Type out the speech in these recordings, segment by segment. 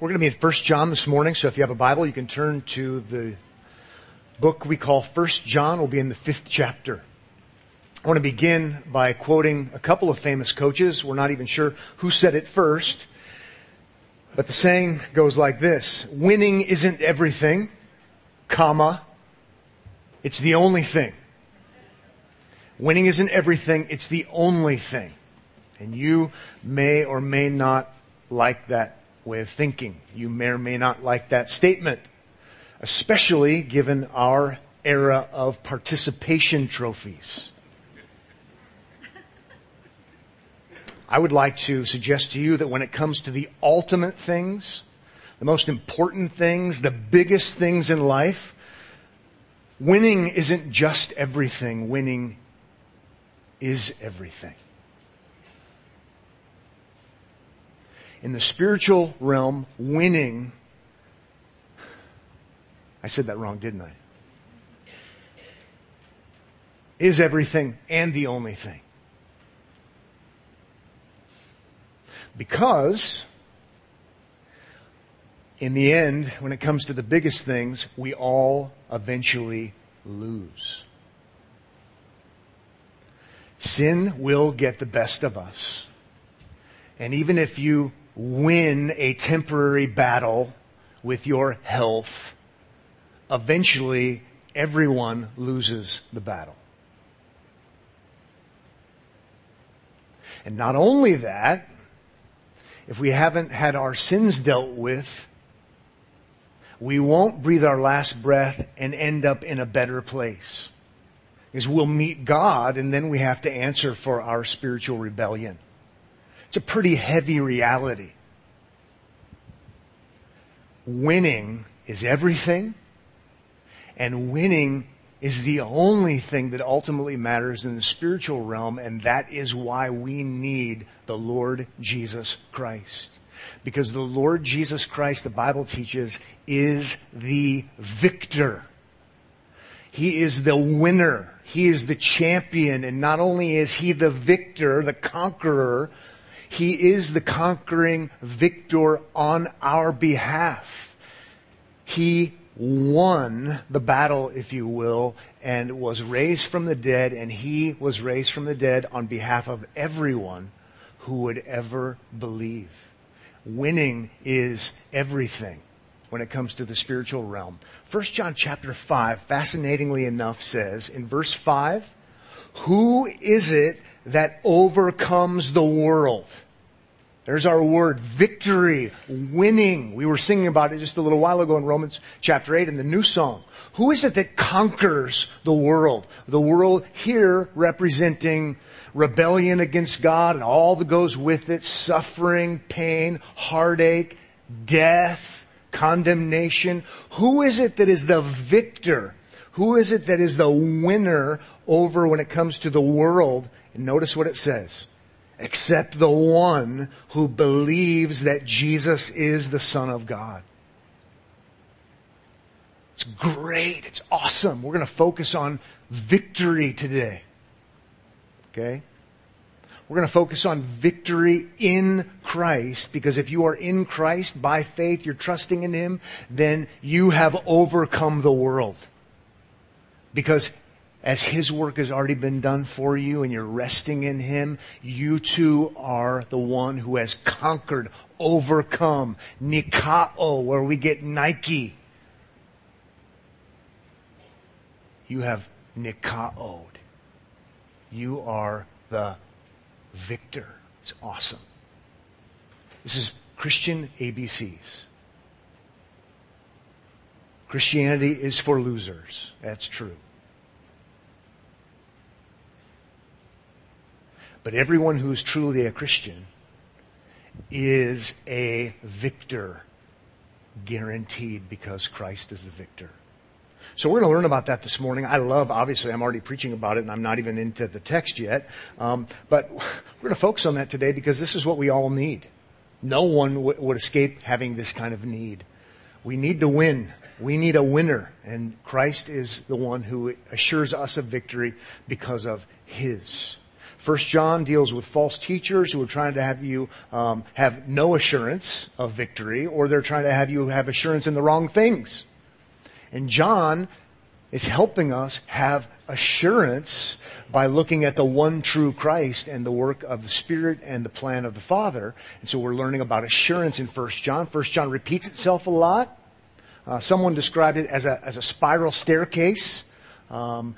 We're going to be in First John this morning, so if you have a Bible, you can turn to the book we call First John. We'll be in the 5th chapter. I want to begin by quoting a couple of famous coaches. We're not even sure who said it first, but the saying goes like this: winning isn't everything, comma, it's the only thing. Winning isn't everything, it's the only thing. And you may or may not like that way of thinking. You may or may not like that statement, especially given our era of participation trophies. I would like to suggest to you that when it comes to the ultimate things, the most important things, the biggest things in life, winning isn't just everything. Winning is everything. In the spiritual realm, winning, I said that wrong, didn't I? Is everything and the only thing. Because in the end, when it comes to the biggest things, we all eventually lose. Sin will get the best of us. And even if you win a temporary battle with your health, eventually everyone loses the battle. And not only that, if we haven't had our sins dealt with, we won't breathe our last breath and end up in a better place. Because we'll meet God and then we have to answer for our spiritual rebellion. It's a pretty heavy reality. Winning is everything, and winning is the only thing that ultimately matters in the spiritual realm, and that is why we need the Lord Jesus Christ. Because the Lord Jesus Christ, the Bible teaches, is the victor. He is the winner. He is the champion, and not only is he the victor, the conqueror, he is the conquering victor on our behalf. He won the battle, if you will, and was raised from the dead, and he was raised from the dead on behalf of everyone who would ever believe. Winning is everything when it comes to the spiritual realm. 1 John chapter 5, fascinatingly enough, says in verse 5, "Who is it that overcomes the world?" There's our word, victory, winning. We were singing about it just a little while ago in Romans chapter 8 in the new song. Who is it that conquers the world? The world here representing rebellion against God and all that goes with it, suffering, pain, heartache, death, condemnation. Who is it that is the victor? Who is it that is the winner over when it comes to the world? And notice what it says. Except the one who believes that Jesus is the Son of God. It's great. It's awesome. We're going to focus on victory today. Okay? We're going to focus on victory in Christ, because if you are in Christ by faith, you're trusting in Him, then you have overcome the world. Because as His work has already been done for you and you're resting in Him, you too are the one who has conquered, overcome. Nikao, where we get Nike. You have Nikao'd. You are the victor. It's awesome. This is Christian ABCs. Christianity is for losers. That's true. But everyone who's truly a Christian is a victor, guaranteed, because Christ is the victor. So we're going to learn about that this morning. Obviously, I'm already preaching about it, and I'm not even into the text yet. But we're going to focus on that today because this is what we all need. No one would escape having this kind of need. We need to win. We need a winner. And Christ is the one who assures us of victory because of His. First John deals with false teachers who are trying to have you have no assurance of victory, or they're trying to have you have assurance in the wrong things. And John is helping us have assurance by looking at the one true Christ and the work of the Spirit and the plan of the Father. And so we're learning about assurance in 1 John. 1 John repeats itself a lot. Someone described it as a spiral staircase. And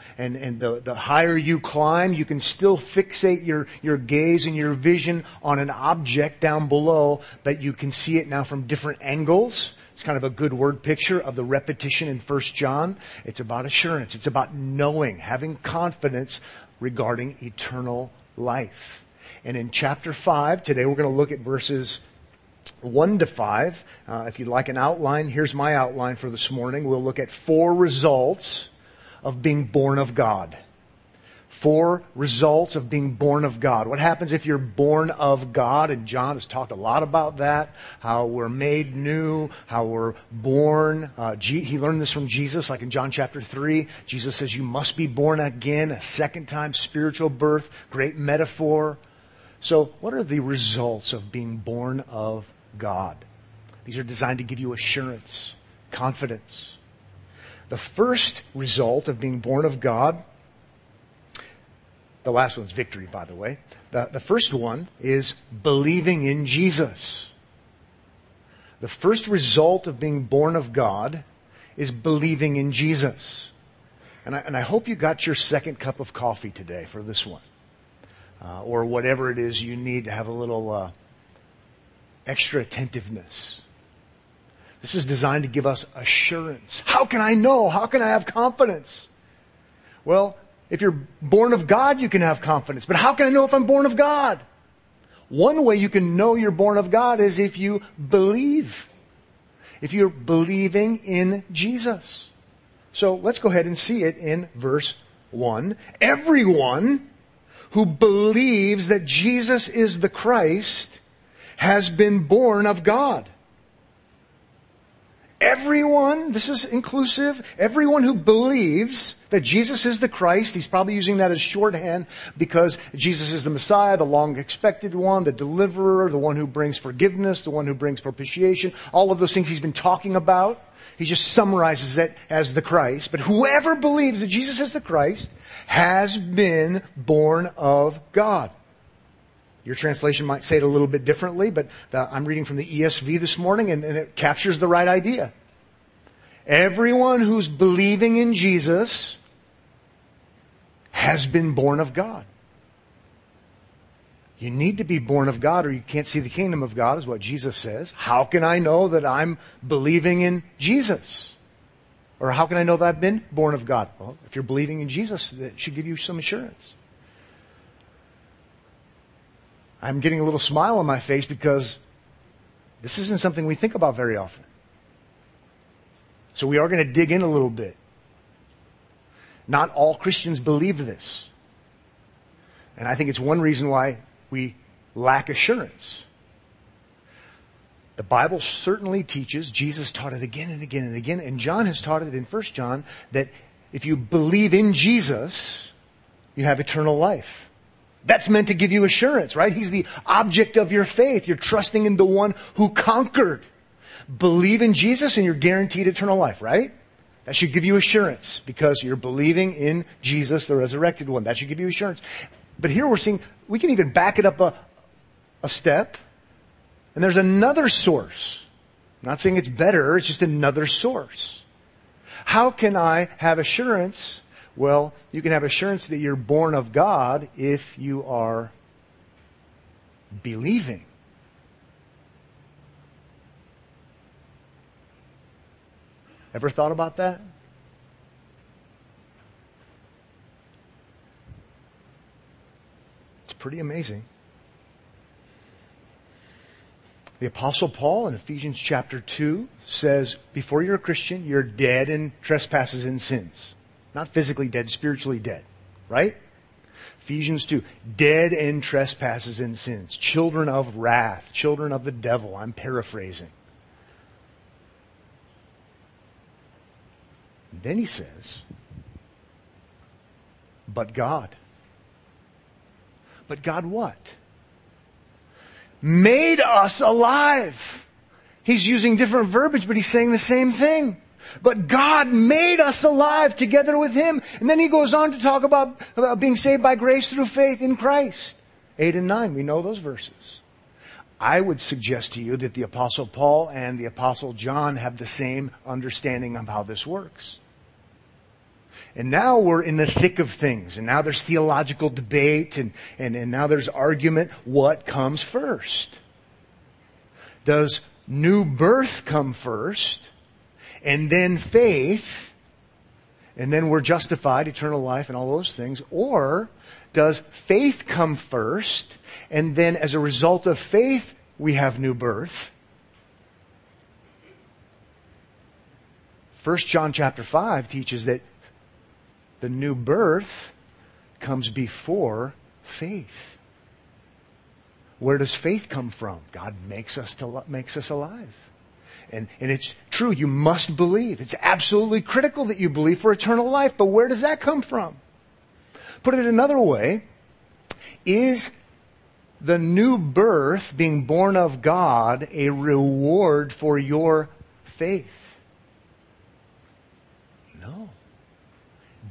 the higher you climb, you can still fixate your gaze and your vision on an object down below, but you can see it now from different angles. It's kind of a good word picture of the repetition in 1 John. It's about assurance. It's about knowing, having confidence regarding eternal life. And in chapter 5, today we're going to look at verses 1 to 5. If you'd like an outline, here's my outline for this morning. We'll look at 4 results of being born of God. 4 results of being born of God. What happens if you're born of God? And John has talked a lot about that, how we're made new, how we're born. He learned this from Jesus, like in John chapter 3. Jesus says, you must be born again, a second time, spiritual birth, great metaphor. So what are the results of being born of God? These are designed to give you assurance, confidence. The first result of being born of God, the last one's victory, by the way. The first one is believing in Jesus. The first result of being born of God is believing in Jesus. And I hope you got your second cup of coffee today for this one. Or whatever it is you need to have a little extra attentiveness. This is designed to give us assurance. How can I know? How can I have confidence? Well, if you're born of God, you can have confidence. But how can I know if I'm born of God? One way you can know you're born of God is if you believe. If you're believing in Jesus. So let's go ahead and see it in verse 1. Everyone who believes that Jesus is the Christ has been born of God. Everyone, this is inclusive, everyone who believes that Jesus is the Christ, he's probably using that as shorthand because Jesus is the Messiah, the long-expected one, the deliverer, the one who brings forgiveness, the one who brings propitiation, all of those things he's been talking about. He just summarizes it as the Christ. But whoever believes that Jesus is the Christ has been born of God. Your translation might say it a little bit differently, but I'm reading from the ESV this morning, and it captures the right idea. Everyone who's believing in Jesus has been born of God. You need to be born of God or you can't see the kingdom of God, is what Jesus says. How can I know that I'm believing in Jesus? Or how can I know that I've been born of God? Well, if you're believing in Jesus, that should give you some assurance. I'm getting a little smile on my face because this isn't something we think about very often. So we are going to dig in a little bit. Not all Christians believe this. And I think it's one reason why we lack assurance. The Bible certainly teaches, Jesus taught it again and again and again, and John has taught it in 1 John, that if you believe in Jesus, you have eternal life. That's meant to give you assurance, right? He's the object of your faith. You're trusting in the one who conquered. Believe in Jesus and you're guaranteed eternal life, right? That should give you assurance because you're believing in Jesus, the resurrected one. That should give you assurance. But here we're seeing, we can even back it up a step. And there's another source. I'm not saying it's better, it's just another source. How can I have assurance? Well, you can have assurance that you're born of God if you are believing. Ever thought about that? It's pretty amazing. The Apostle Paul in Ephesians chapter 2 says, before you're a Christian, you're dead in trespasses and sins. Not physically dead, spiritually dead, right? Ephesians 2, dead in trespasses and sins, children of wrath, children of the devil. I'm paraphrasing. And then he says, but God. But God what? Made us alive. He's using different verbiage, but he's saying the same thing. But God made us alive together with him. And then he goes on to talk about being saved by grace through faith in Christ. 8 and 9, we know those verses. I would suggest to you that the Apostle Paul and the Apostle John have the same understanding of how this works. And now we're in the thick of things. And now there's theological debate and now there's argument. What comes first? Does new birth come first? And then faith, and then we're justified, eternal life, and all those things. Or does faith come first, and then as a result of faith, we have new birth? 1 John chapter 5 teaches that the new birth comes before faith. Where does faith come from? God makes us alive. And it's true, you must believe. It's absolutely critical that you believe for eternal life. But where does that come from? Put it another way, is the new birth, being born of God, a reward for your faith? No.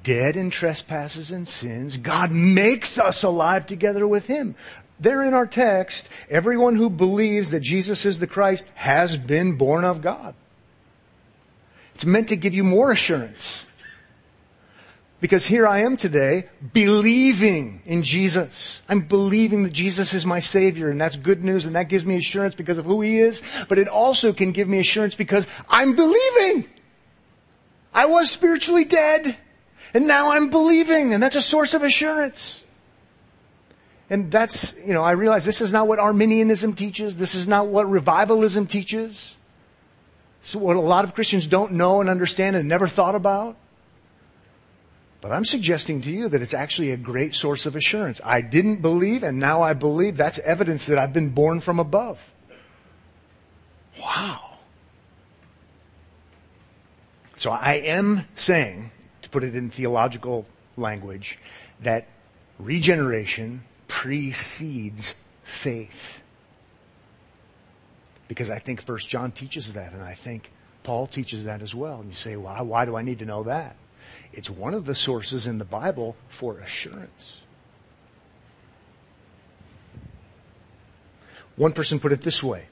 Dead in trespasses and sins, God makes us alive together with him. There in our text, everyone who believes that Jesus is the Christ has been born of God. It's meant to give you more assurance. Because here I am today believing in Jesus. I'm believing that Jesus is my Savior, and that's good news, and that gives me assurance because of who he is. But it also can give me assurance because I'm believing. I was spiritually dead, and now I'm believing, and that's a source of assurance. And that's, I realize this is not what Arminianism teaches. This is not what revivalism teaches. It's what a lot of Christians don't know and understand and never thought about. But I'm suggesting to you that it's actually a great source of assurance. I didn't believe, and now I believe. That's evidence that I've been born from above. Wow. So I am saying, to put it in theological language, that regeneration precedes faith. Because I think First John teaches that, and I think Paul teaches that as well. And you say, well, why do I need to know that? It's one of the sources in the Bible for assurance. One person put it this way.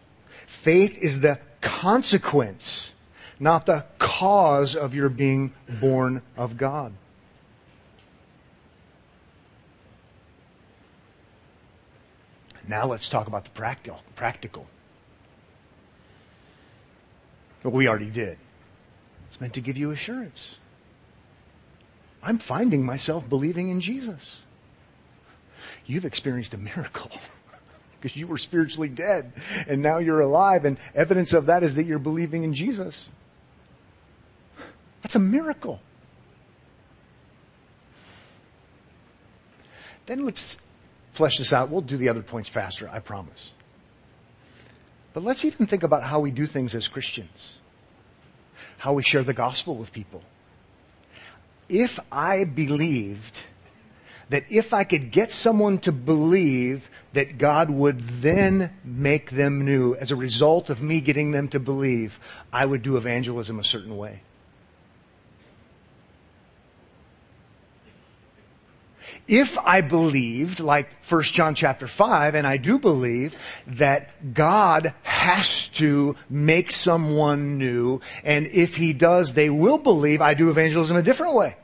Faith is the consequence, not the cause of your being born of God. Now let's talk about the practical. What we already did. It's meant to give you assurance. I'm finding myself believing in Jesus. You've experienced a miracle because you were spiritually dead and now you're alive, and evidence of that is that you're believing in Jesus. That's a miracle. Then let's flesh this out. We'll do the other points faster, I promise. But let's even think about how we do things as Christians, how we share the gospel with people. If I believed that if I could get someone to believe that God would then make them new as a result of me getting them to believe, I would do evangelism a certain way. If I believed, like 1 John chapter 5, and I do believe, that God has to make someone new, and if he does, they will believe, I do evangelism a different way.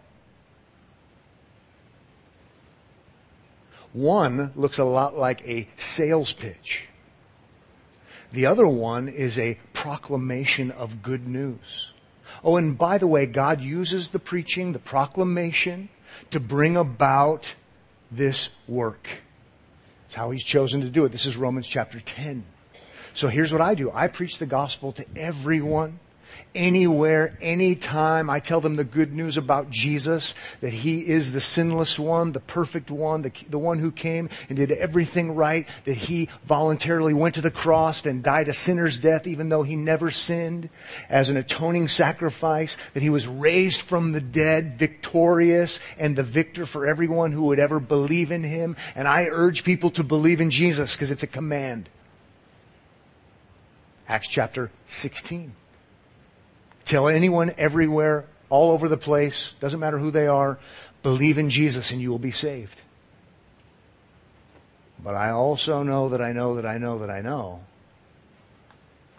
One looks a lot like a sales pitch. The other one is a proclamation of good news. Oh, and by the way, God uses the preaching, the proclamation, to bring about this work. That's how he's chosen to do it. This is Romans chapter 10. So here's what I do. I preach the gospel to everyone, anywhere, anytime. I tell them the good news about Jesus, that he is the sinless one, the perfect one, the one who came and did everything right, that he voluntarily went to the cross and died a sinner's death even though he never sinned, as an atoning sacrifice, that he was raised from the dead, victorious, and the victor for everyone who would ever believe in him. And I urge people to believe in Jesus because it's a command. Acts chapter 16. Tell anyone everywhere, all over the place, doesn't matter who they are, believe in Jesus and you will be saved. But I also know that I know that I know that I know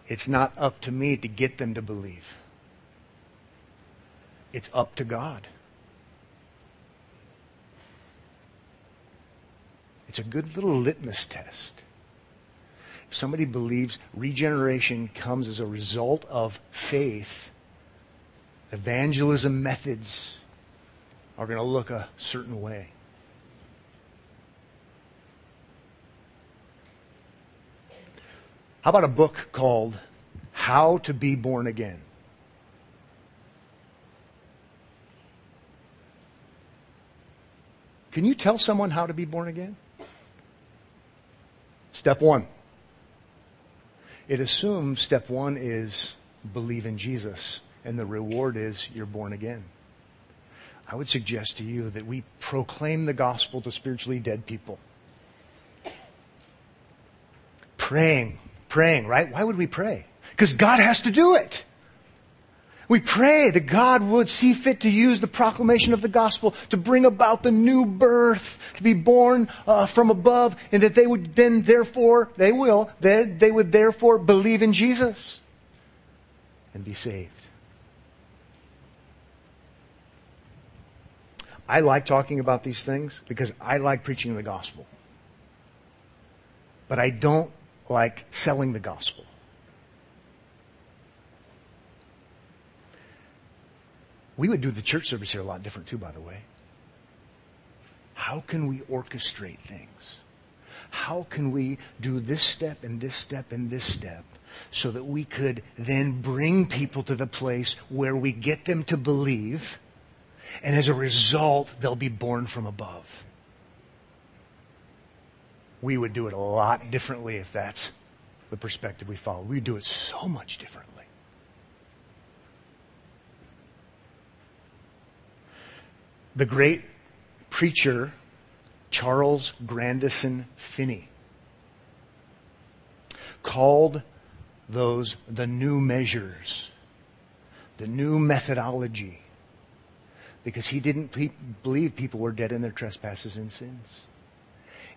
it's not up to me to get them to believe. It's up to God. It's a good little litmus test. If somebody believes regeneration comes as a result of faith, evangelism methods are going to look a certain way. How about a book called How to Be Born Again? Can you tell someone how to be born again? Step one. It assumes step one is believe in Jesus, and the reward is you're born again. I would suggest to you that we proclaim the gospel to spiritually dead people. Praying, right? Why would we pray? Because God has to do it. We pray that God would see fit to use the proclamation of the gospel to bring about the new birth, to be born from above, and that they would therefore believe in Jesus and be saved. I like talking about these things because I like preaching the gospel. But I don't like selling the gospel. We would do the church service here a lot different too, by the way. How can we orchestrate things? How can we do this step and this step and this step so that we could then bring people to the place where we get them to believe, and as a result, they'll be born from above? We would do it a lot differently if that's the perspective we follow. We do it so much differently. The great preacher, Charles Grandison Finney, called those the new measures, the new methodology, because he didn't believe people were dead in their trespasses and sins.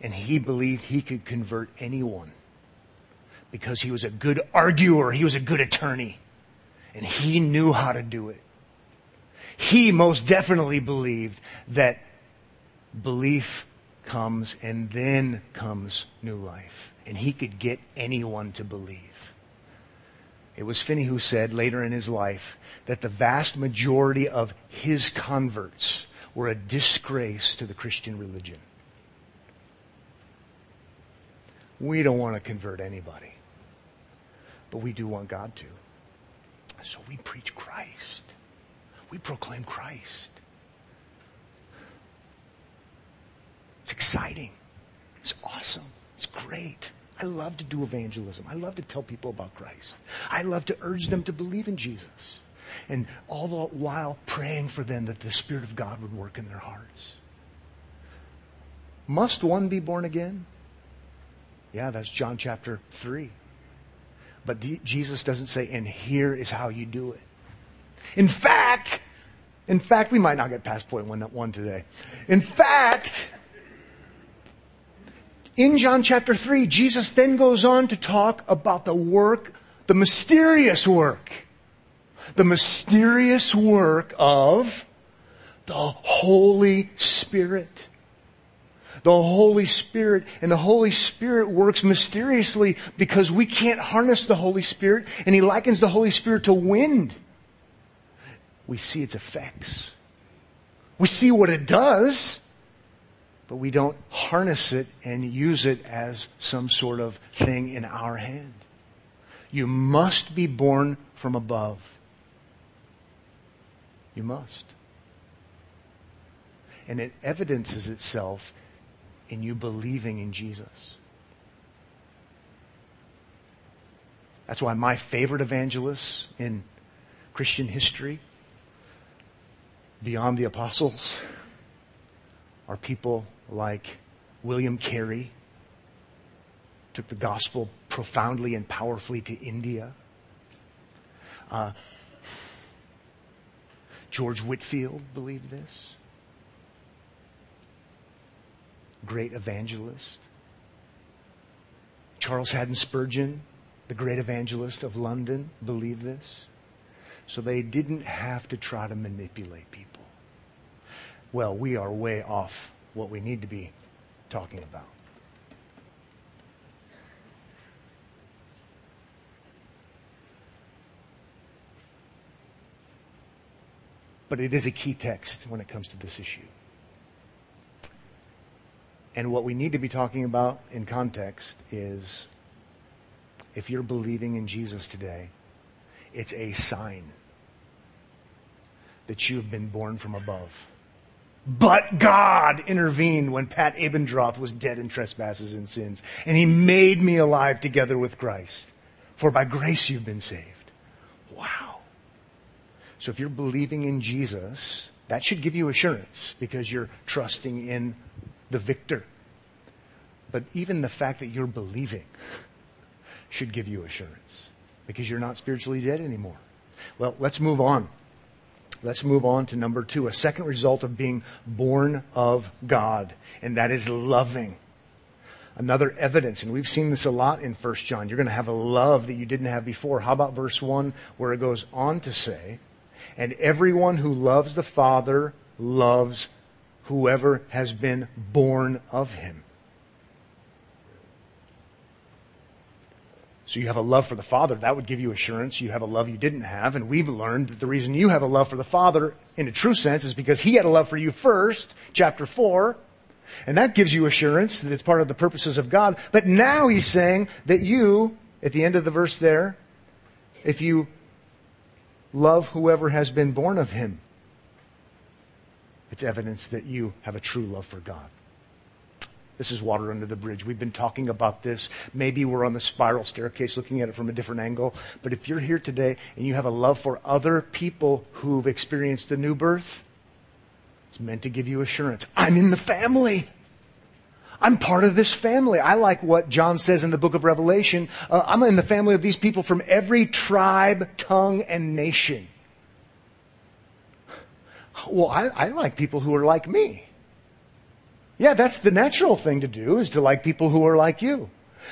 And he believed he could convert anyone because he was a good arguer, he was a good attorney, and he knew how to do it. He most definitely believed that belief comes and then comes new life. And he could get anyone to believe. It was Finney who said later in his life that the vast majority of his converts were a disgrace to the Christian religion. We don't want to convert anybody, but we do want God to. So we preach Christ. We proclaim Christ. It's exciting. It's awesome. It's great. I love to do evangelism. I love to tell people about Christ. I love to urge them to believe in Jesus. And all the while praying for them that the Spirit of God would work in their hearts. Must one be born again? Yeah, that's John chapter 3. But Jesus doesn't say, and here is how you do it. In fact, we might not get past point 1 today. In fact, in John chapter 3, Jesus then goes on to talk about the work, the mysterious work. The mysterious work of the Holy Spirit. The Holy Spirit, and the Holy Spirit works mysteriously because we can't harness the Holy Spirit, and he likens the Holy Spirit to wind. We see its effects. We see what it does, but we don't harness it and use it as some sort of thing in our hand. You must be born from above. You must. And it evidences itself in you believing in Jesus. That's why my favorite evangelists in Christian history, beyond the apostles, are people like William Carey, took the gospel profoundly and powerfully to India. George Whitefield believed this. Great evangelist. Charles Haddon Spurgeon, the great evangelist of London, believed this. So they didn't have to try to manipulate people. Well, we are way off what we need to be talking about. But it is a key text when it comes to this issue. And what we need to be talking about in context is, if you're believing in Jesus today, it's a sign that you have been born from above. But God intervened when Pat Abendroth was dead in trespasses and sins, and he made me alive together with Christ. For by grace you've been saved. Wow. So if you're believing in Jesus, that should give you assurance because you're trusting in the victor. But even the fact that you're believing should give you assurance because you're not spiritually dead anymore. Well, let's move on. Let's move on to number 2, a second result of being born of God, and that is loving. Another evidence, and we've seen this a lot in First John, you're going to have a love that you didn't have before. How about verse 1 where it goes on to say, and everyone who loves the Father loves whoever has been born of him. So you have a love for the Father. That would give you assurance. You have a love you didn't have. And we've learned that the reason you have a love for the Father in a true sense is because he had a love for you first, chapter 4. And that gives you assurance that it's part of the purposes of God. But now he's saying that you, at the end of the verse there, if you love whoever has been born of him, it's evidence that you have a true love for God. This is water under the bridge. We've been talking about this. Maybe we're on the spiral staircase looking at it from a different angle. But if you're here today and you have a love for other people who've experienced the new birth, it's meant to give you assurance. I'm in the family. I'm part of this family. I like what John says in the book of Revelation. I'm in the family of these people from every tribe, tongue, and nation. Well, I like people who are like me. Yeah, that's the natural thing to do, is to like people who are like you.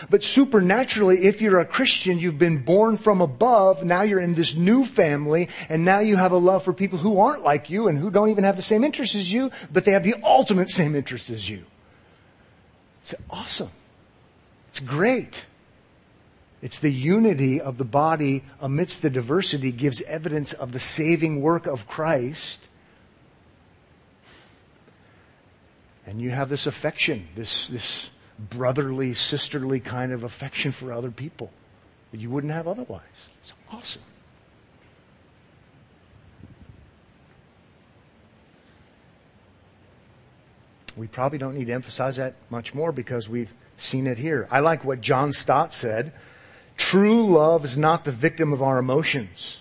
But supernaturally, if you're a Christian, you've been born from above. Now you're in this new family, and now you have a love for people who aren't like you and who don't even have the same interests as you, but they have the ultimate same interests as you. It's awesome. It's great. It's the unity of the body amidst the diversity gives evidence of the saving work of Christ. And you have this affection, this brotherly, sisterly kind of affection for other people that you wouldn't have otherwise. It's awesome. We probably don't need to emphasize that much more because we've seen it here. I like what John Stott said. True love is not the victim of our emotions,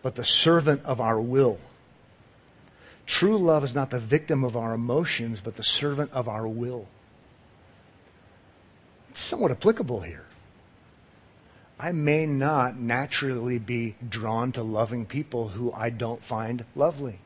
but the servant of our will. True love is not the victim of our emotions, but the servant of our will. It's somewhat applicable here. I may not naturally be drawn to loving people who I don't find lovely.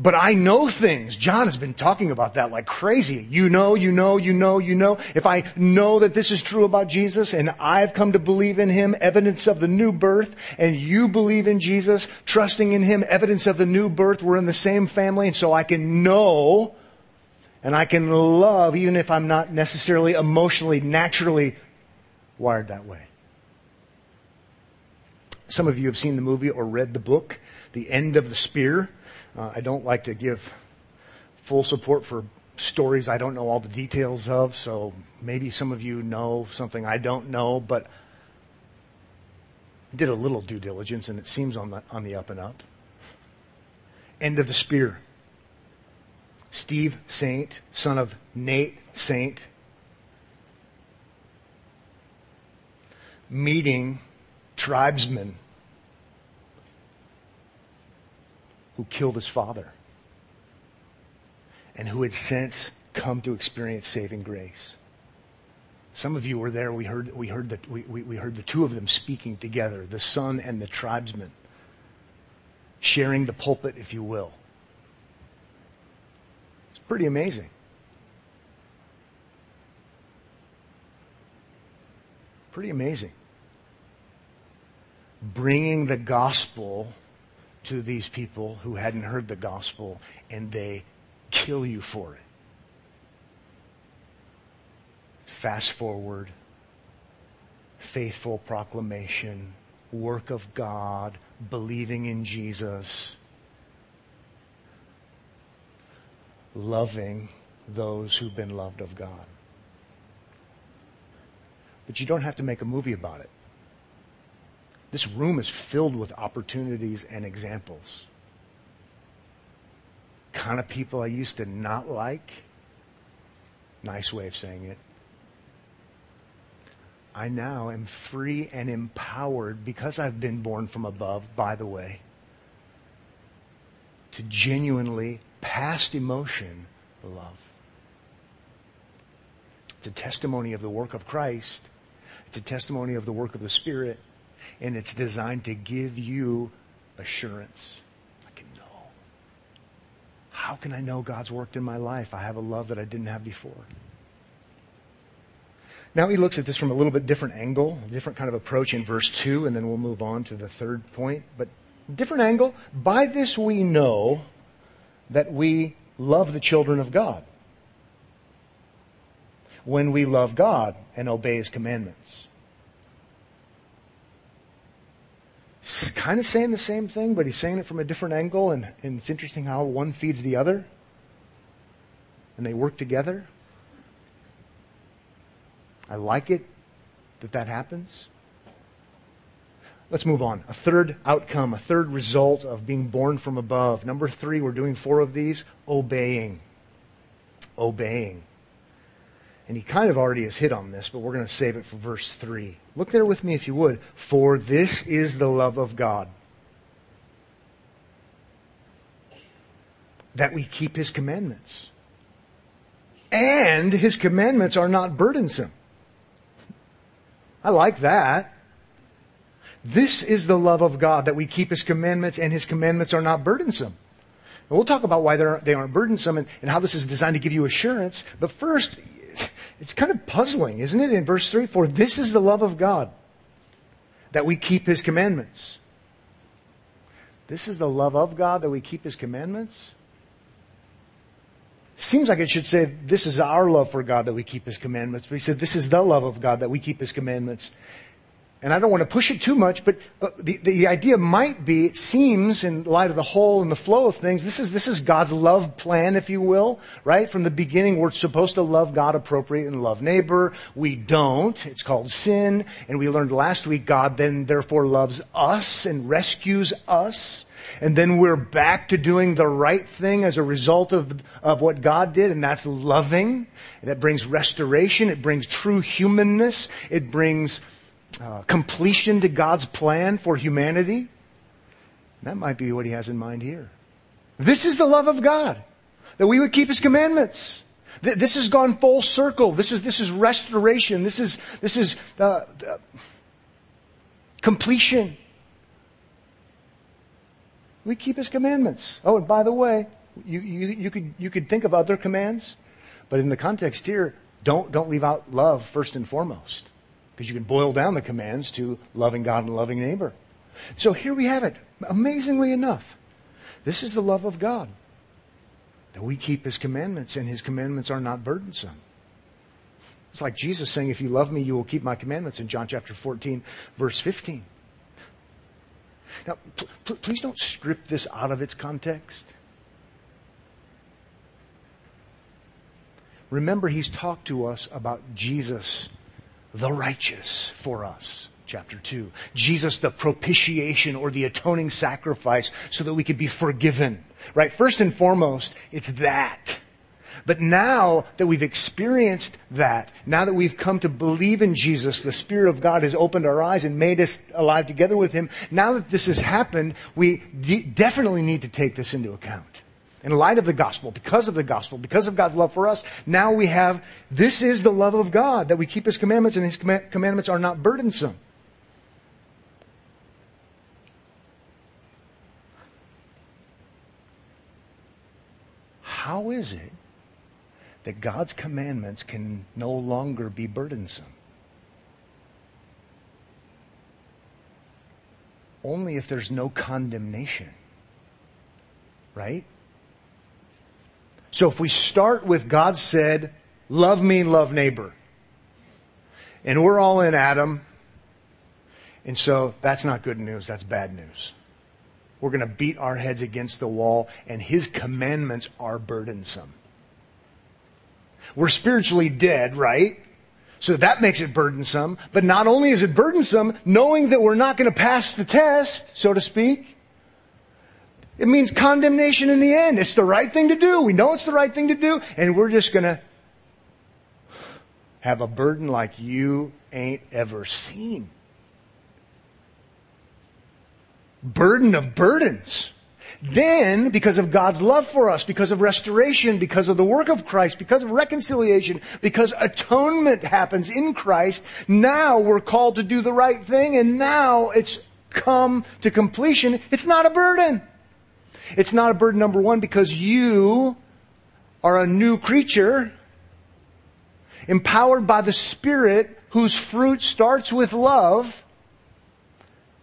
But I know things. John has been talking about that like crazy. You know. If I know that this is true about Jesus and I've come to believe in him, evidence of the new birth, and you believe in Jesus, trusting in him, evidence of the new birth, we're in the same family, and so I can know and I can love even if I'm not necessarily emotionally, naturally wired that way. Some of you have seen the movie or read the book, The End of the Spear. I don't like to give full support for stories I don't know all the details of, so maybe some of you know something I don't know, but did a little due diligence, and it seems on the up and up. End of the Spear. Steve Saint, son of Nate Saint, meeting tribesmen who killed his father and who had since come to experience saving grace. Some of you were there. We heard the two of them speaking together, the son and the tribesman, sharing the pulpit, if you will. It's pretty amazing. Pretty amazing. Bringing the gospel to these people who hadn't heard the gospel, and they kill you for it. Fast forward, faithful proclamation, work of God, believing in Jesus, loving those who've been loved of God. But you don't have to make a movie about it. This room is filled with opportunities and examples. Kind of people I used to not like. Nice way of saying it. I now am free and empowered, because I've been born from above, by the way, to genuinely, past emotion, love. It's a testimony of the work of Christ. It's a testimony of the work of the Spirit. And it's designed to give you assurance. I can know. How can I know God's worked in my life? I have a love that I didn't have before. Now he looks at this from a little bit different angle, different kind of approach in verse 2, and then we'll move on to the third point. But different angle. By this we know that we love the children of God, when we love God and obey His commandments. He's kind of saying the same thing, but he's saying it from a different angle, and it's interesting how one feeds the other, and they work together. I like it that happens. Let's move on. A third outcome, a third result of being born from above. Number 3, we're doing 4 of these. Obeying. Obeying. And he kind of already has hit on this, but we're going to save it for verse 3. Look there with me if you would. For this is the love of God, that we keep His commandments. And His commandments are not burdensome. I like that. This is the love of God, that we keep His commandments, and His commandments are not burdensome. And we'll talk about why they aren't burdensome, and how this is designed to give you assurance. But first, it's kind of puzzling, isn't it, in verse 3? For this is the love of God, that we keep His commandments. This is the love of God, that we keep His commandments? Seems like it should say, this is our love for God, that we keep His commandments. But he said, this is the love of God, that we keep His commandments. And I don't want to push it too much, but the idea might be, it seems, in light of the whole and the flow of things, this is God's love plan, if you will, right? From the beginning, we're supposed to love God appropriate and love neighbor. We don't. It's called sin. And we learned last week, God then therefore loves us and rescues us. And then we're back to doing the right thing as a result of what God did, and that's loving. And that brings restoration. It brings true humanness. It brings completion to God's plan for humanity. That might be what he has in mind here. This is the love of God, that we would keep His commandments. This has gone full circle. This is restoration. This is completion. We keep His commandments. Oh, and by the way, you could think of other commands, but in the context here, don't leave out love first and foremost. Because you can boil down the commands to loving God and loving neighbor. So here we have it. Amazingly enough, this is the love of God, that we keep His commandments, and His commandments are not burdensome. It's like Jesus saying, if you love me, you will keep my commandments, in John chapter 14, verse 15. Now, please don't strip this out of its context. Remember, he's talked to us about Jesus, the righteous, for us. chapter 2. Jesus, the propitiation or the atoning sacrifice so that we could be forgiven, right? First and foremost, it's that. But now that we've experienced that, now that we've come to believe in Jesus, the Spirit of God has opened our eyes and made us alive together with Him. Now that this has happened, we definitely need to take this into account. In light of the gospel, because of the gospel, because of God's love for us, now we have, this is the love of God, that we keep His commandments and His commandments are not burdensome. How is it that God's commandments can no longer be burdensome? Only if there's no condemnation, right? So if we start with God said, love me, love neighbor, and we're all in Adam, and so that's not good news, that's bad news. We're going to beat our heads against the wall, and His commandments are burdensome. We're spiritually dead, right? So that makes it burdensome. But not only is it burdensome, knowing that we're not going to pass the test, so to speak, it means condemnation in the end. It's the right thing to do. We know it's the right thing to do. And we're just going to have a burden like you ain't ever seen. Burden of burdens. Then, because of God's love for us, because of restoration, because of the work of Christ, because of reconciliation, because atonement happens in Christ, now we're called to do the right thing, and now it's come to completion. It's not a burden. It's not a burden, number one, because you are a new creature, empowered by the Spirit, whose fruit starts with love.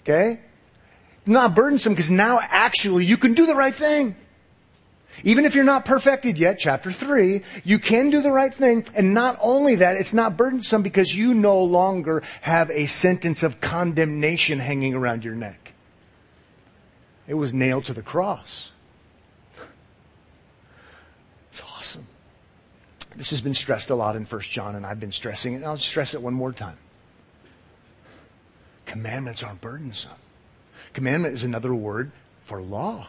Okay? Not burdensome because now actually you can do the right thing. Even if you're not perfected yet, chapter 3, you can do the right thing. And not only that, it's not burdensome because you no longer have a sentence of condemnation hanging around your neck. It was nailed to the cross. It's awesome. This has been stressed a lot in First John, and I've been stressing it, and I'll stress it one more time. Commandments aren't burdensome. Commandment is another word for law.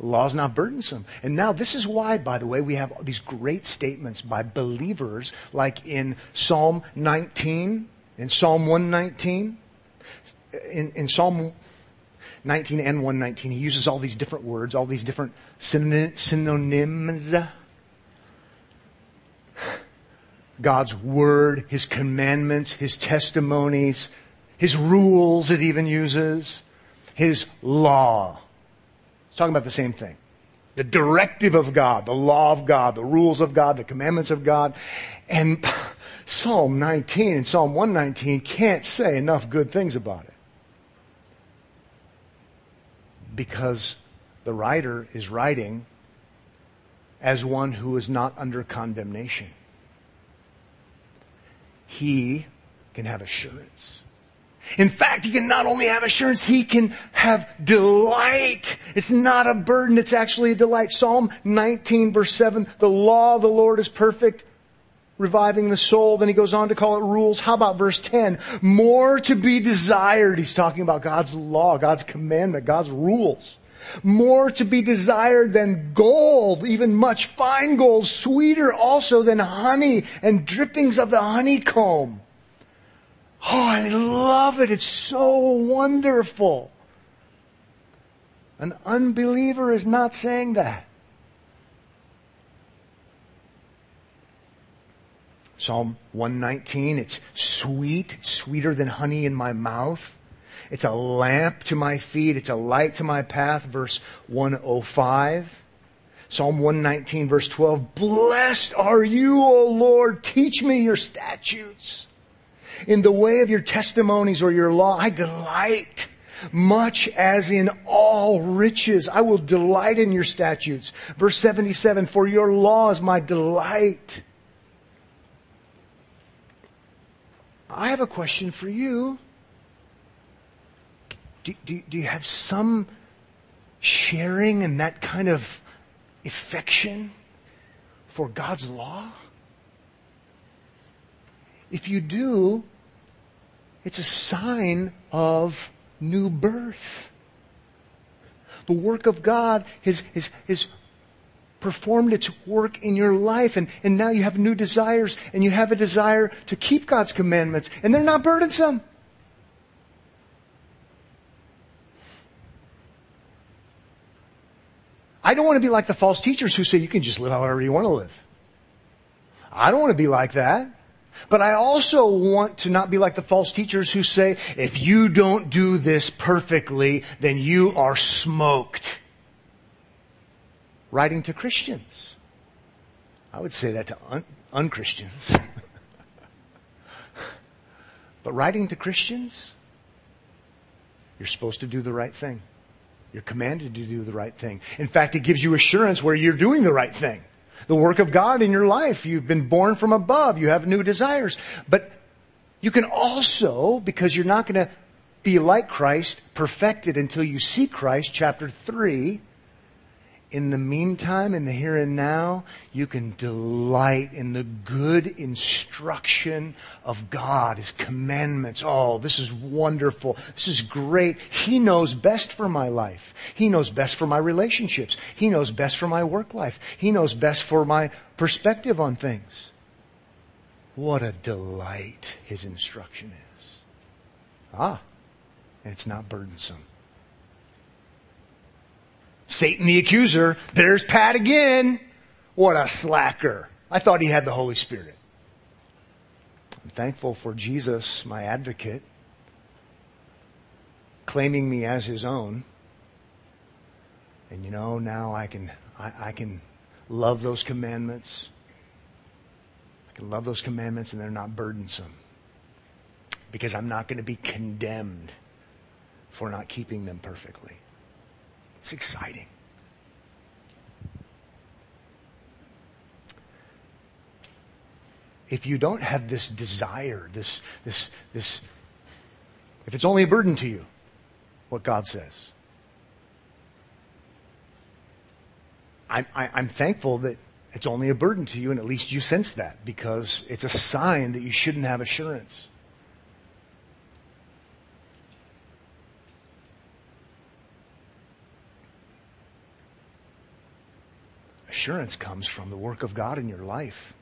Law is not burdensome. And now this is why, by the way, we have these great statements by believers, like in Psalm 19, in Psalm 119, in Psalm 19 and 119, he uses all these different words, all these different synonyms. God's word, His commandments, His testimonies, His rules it even uses. His law. It's talking about the same thing. The directive of God, the law of God, the rules of God, the commandments of God. And Psalm 19 and Psalm 119 can't say enough good things about it. Because the writer is writing as one who is not under condemnation. He can have assurance. In fact, he can not only have assurance, he can have delight. It's not a burden, it's actually a delight. Psalm 19, verse 7, the law of the Lord is perfect, reviving the soul. Then he goes on to call it rules. How about verse 10? More to be desired. He's talking about God's law, God's commandment, God's rules. More to be desired than gold, even much fine gold, sweeter also than honey and drippings of the honeycomb. Oh, I love it. It's so wonderful. An unbeliever is not saying that. Psalm 119, it's sweet. It's sweeter than honey in my mouth. It's a lamp to my feet. It's a light to my path. Verse 105. Psalm 119, verse 12. Blessed are you, O Lord. Teach me your statutes. In the way of your testimonies or your law, I delight much as in all riches. I will delight in your statutes. Verse 77, for your law is my delight. I have a question for you. Do you have some sharing in that kind of affection for God's law? If you do, It's a sign of new birth. The work of God is performed its work in your life, and now you have new desires, and you have a desire to keep God's commandments, and they're not burdensome. I don't want to be like the false teachers who say you can just live however you want to live. I don't want to be like that. But I also want to not be like the false teachers who say, if you don't do this perfectly, then you are smoked. Writing to Christians. I would say that to un-Christians. But writing to Christians, you're supposed to do the right thing. You're commanded to do the right thing. In fact, it gives you assurance where you're doing the right thing. The work of God in your life. You've been born from above. You have new desires. But you can also, because you're not going to be like Christ, perfected until you see Christ, chapter 3. In the meantime, in the here and now, you can delight in the good instruction of God, His commandments. Oh, this is wonderful. This is great. He knows best for my life. He knows best for my relationships. He knows best for my work life. He knows best for my perspective on things. What a delight His instruction is. And it's not burdensome. Satan the accuser, there's Pat again. What a slacker. I thought he had the Holy Spirit. I'm thankful for Jesus, my advocate, claiming me as his own. And you know, now I can love those commandments. I can love those commandments and they're not burdensome. Because I'm not going to be condemned for not keeping them perfectly. It's exciting. If you don't have this desire, this, if it's only a burden to you, what God says. I'm thankful that it's only a burden to you, and at least you sense that, because it's a sign that you shouldn't have assurance. Assurance comes from the work of God in your life.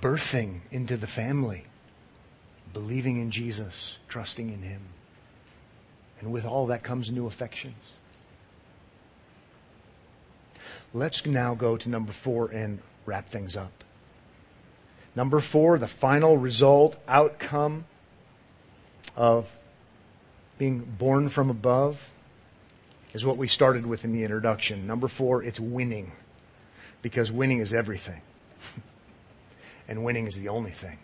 Birthing into the family. Believing in Jesus. Trusting in Him. And with all that comes new affections. Let's now go to number 4 and wrap things up. Number 4, the final result, outcome of being born from above, is what we started with in the introduction. Number 4, it's winning. Because winning is everything. And winning is the only thing.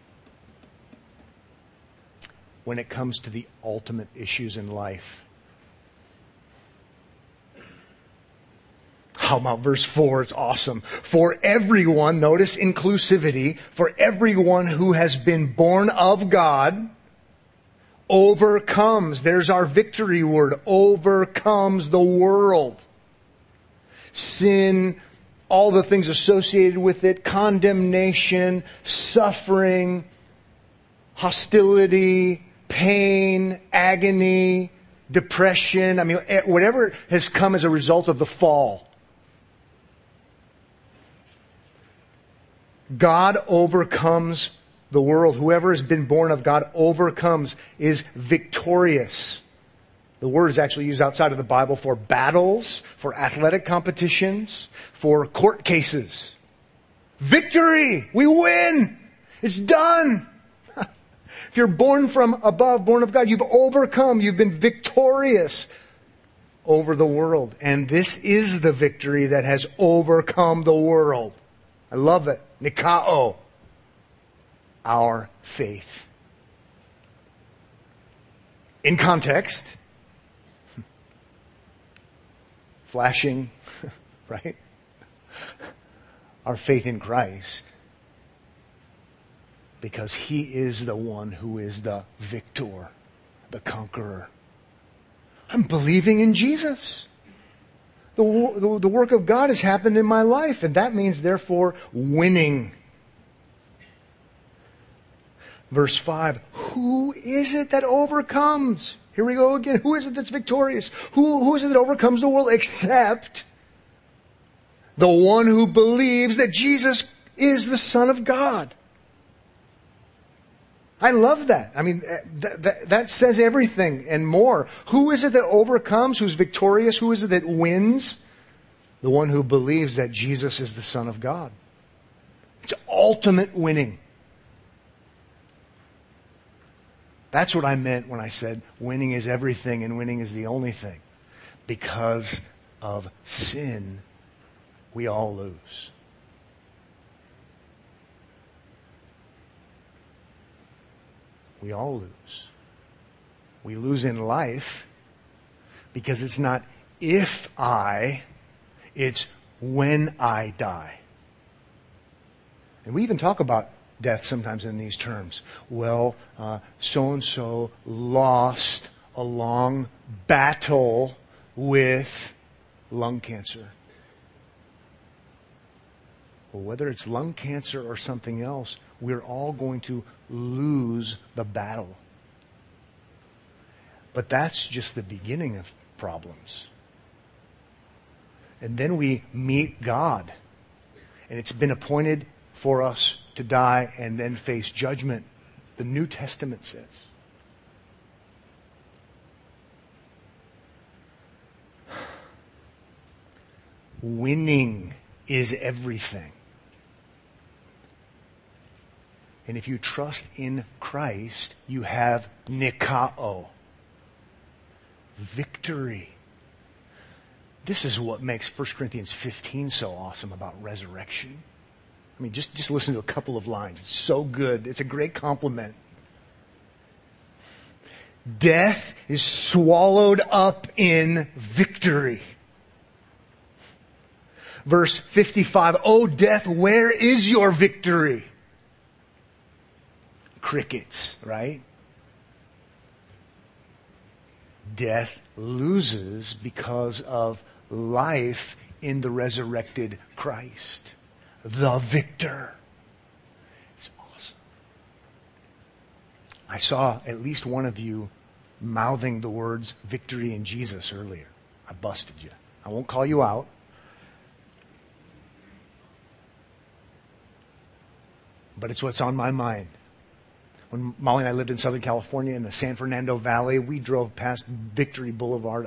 When it comes to the ultimate issues in life. How about verse 4? It's awesome. For everyone, notice inclusivity, for everyone who has been born of God... overcomes, there's our victory word, overcomes the world. Sin, all the things associated with it, condemnation, suffering, hostility, pain, agony, depression. I mean, whatever has come as a result of the fall. God overcomes the world. Whoever has been born of God overcomes, is victorious. The word is actually used outside of the Bible for battles, for athletic competitions, for court cases. Victory! We win! It's done! If you're born from above, born of God, you've overcome, you've been victorious over the world. And this is the victory that has overcome the world. I love it. Nikao. Our faith. In context, flashing, right? Our faith in Christ, because He is the one who is the victor, the conqueror. I'm believing in Jesus. The work of God has happened in my life, and that means, therefore, winning. Verse 5, who is it that overcomes? Here we go again. Who is it that's victorious? Who is it that overcomes the world except the one who believes that Jesus is the Son of God? I love that. I mean, that says everything and more. Who is it that overcomes? Who's victorious? Who is it that wins? The one who believes that Jesus is the Son of God. It's ultimate winning. That's what I meant when I said winning is everything and winning is the only thing. Because of sin, we all lose. We all lose. We lose in life because it's not if I, it's when I die. And we even talk about death sometimes in these terms. Well, so-and-so lost a long battle with lung cancer. Well, whether it's lung cancer or something else, we're all going to lose the battle. But that's just the beginning of problems. And then we meet God. And it's been appointed for us to die and then face judgment, the New Testament says. Winning is everything. And if you trust in Christ, you have Nikao. Victory. This is what makes 1 Corinthians 15 so awesome about resurrection. I mean, just listen to a couple of lines. It's so good. It's a great compliment. Death is swallowed up in victory. Verse 55, O death, where is your victory? Crickets, right? Death loses because of life in the resurrected Christ. The victor. It's awesome. I saw at least one of you mouthing the words victory in Jesus earlier. I busted you. I won't call you out. But it's what's on my mind. When Molly and I lived in Southern California in the San Fernando Valley, we drove past Victory Boulevard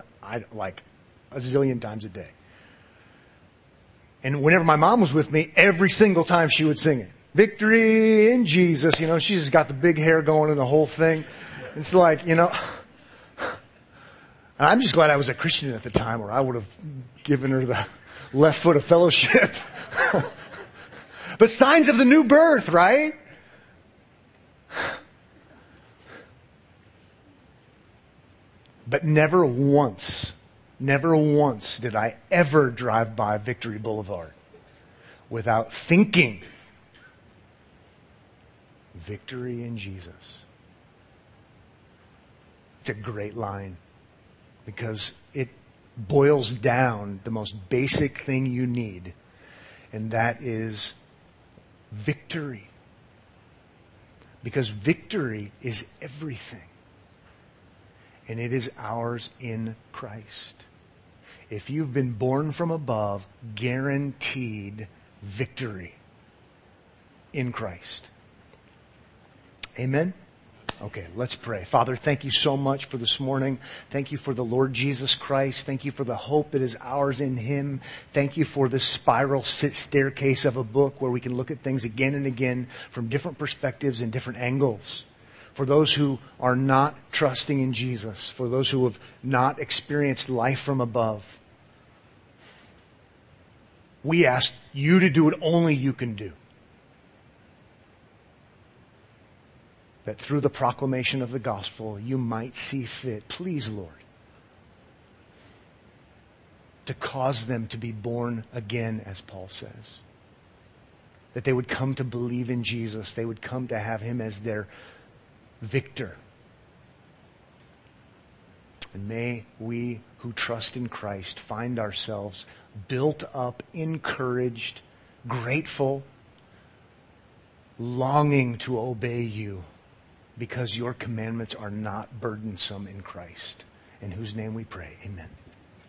like a zillion times a day. And whenever my mom was with me, every single time she would sing it. Victory in Jesus. You know, she's just got the big hair going and the whole thing. It's like, you know. And I'm just glad I was a Christian at the time or I would have given her the left foot of fellowship. But signs of the new birth, right? But never once did I ever drive by Victory Boulevard without thinking victory in Jesus. It's a great line because it boils down the most basic thing you need, and that is victory. Because victory is everything. And it is ours in Christ. If you've been born from above, guaranteed victory in Christ. Amen? Okay, let's pray. Father, thank you so much for this morning. Thank you for the Lord Jesus Christ. Thank you for the hope that is ours in Him. Thank you for this spiral staircase of a book where we can look at things again and again from different perspectives and different angles. For those who are not trusting in Jesus, for those who have not experienced life from above, we ask you to do what only you can do. That through the proclamation of the gospel, you might see fit, please, Lord, to cause them to be born again, as Paul says. That they would come to believe in Jesus. They would come to have Him as their victor. And may we who trust in Christ find ourselves built up, encouraged, grateful, longing to obey you because your commandments are not burdensome in Christ. In whose name we pray. Amen.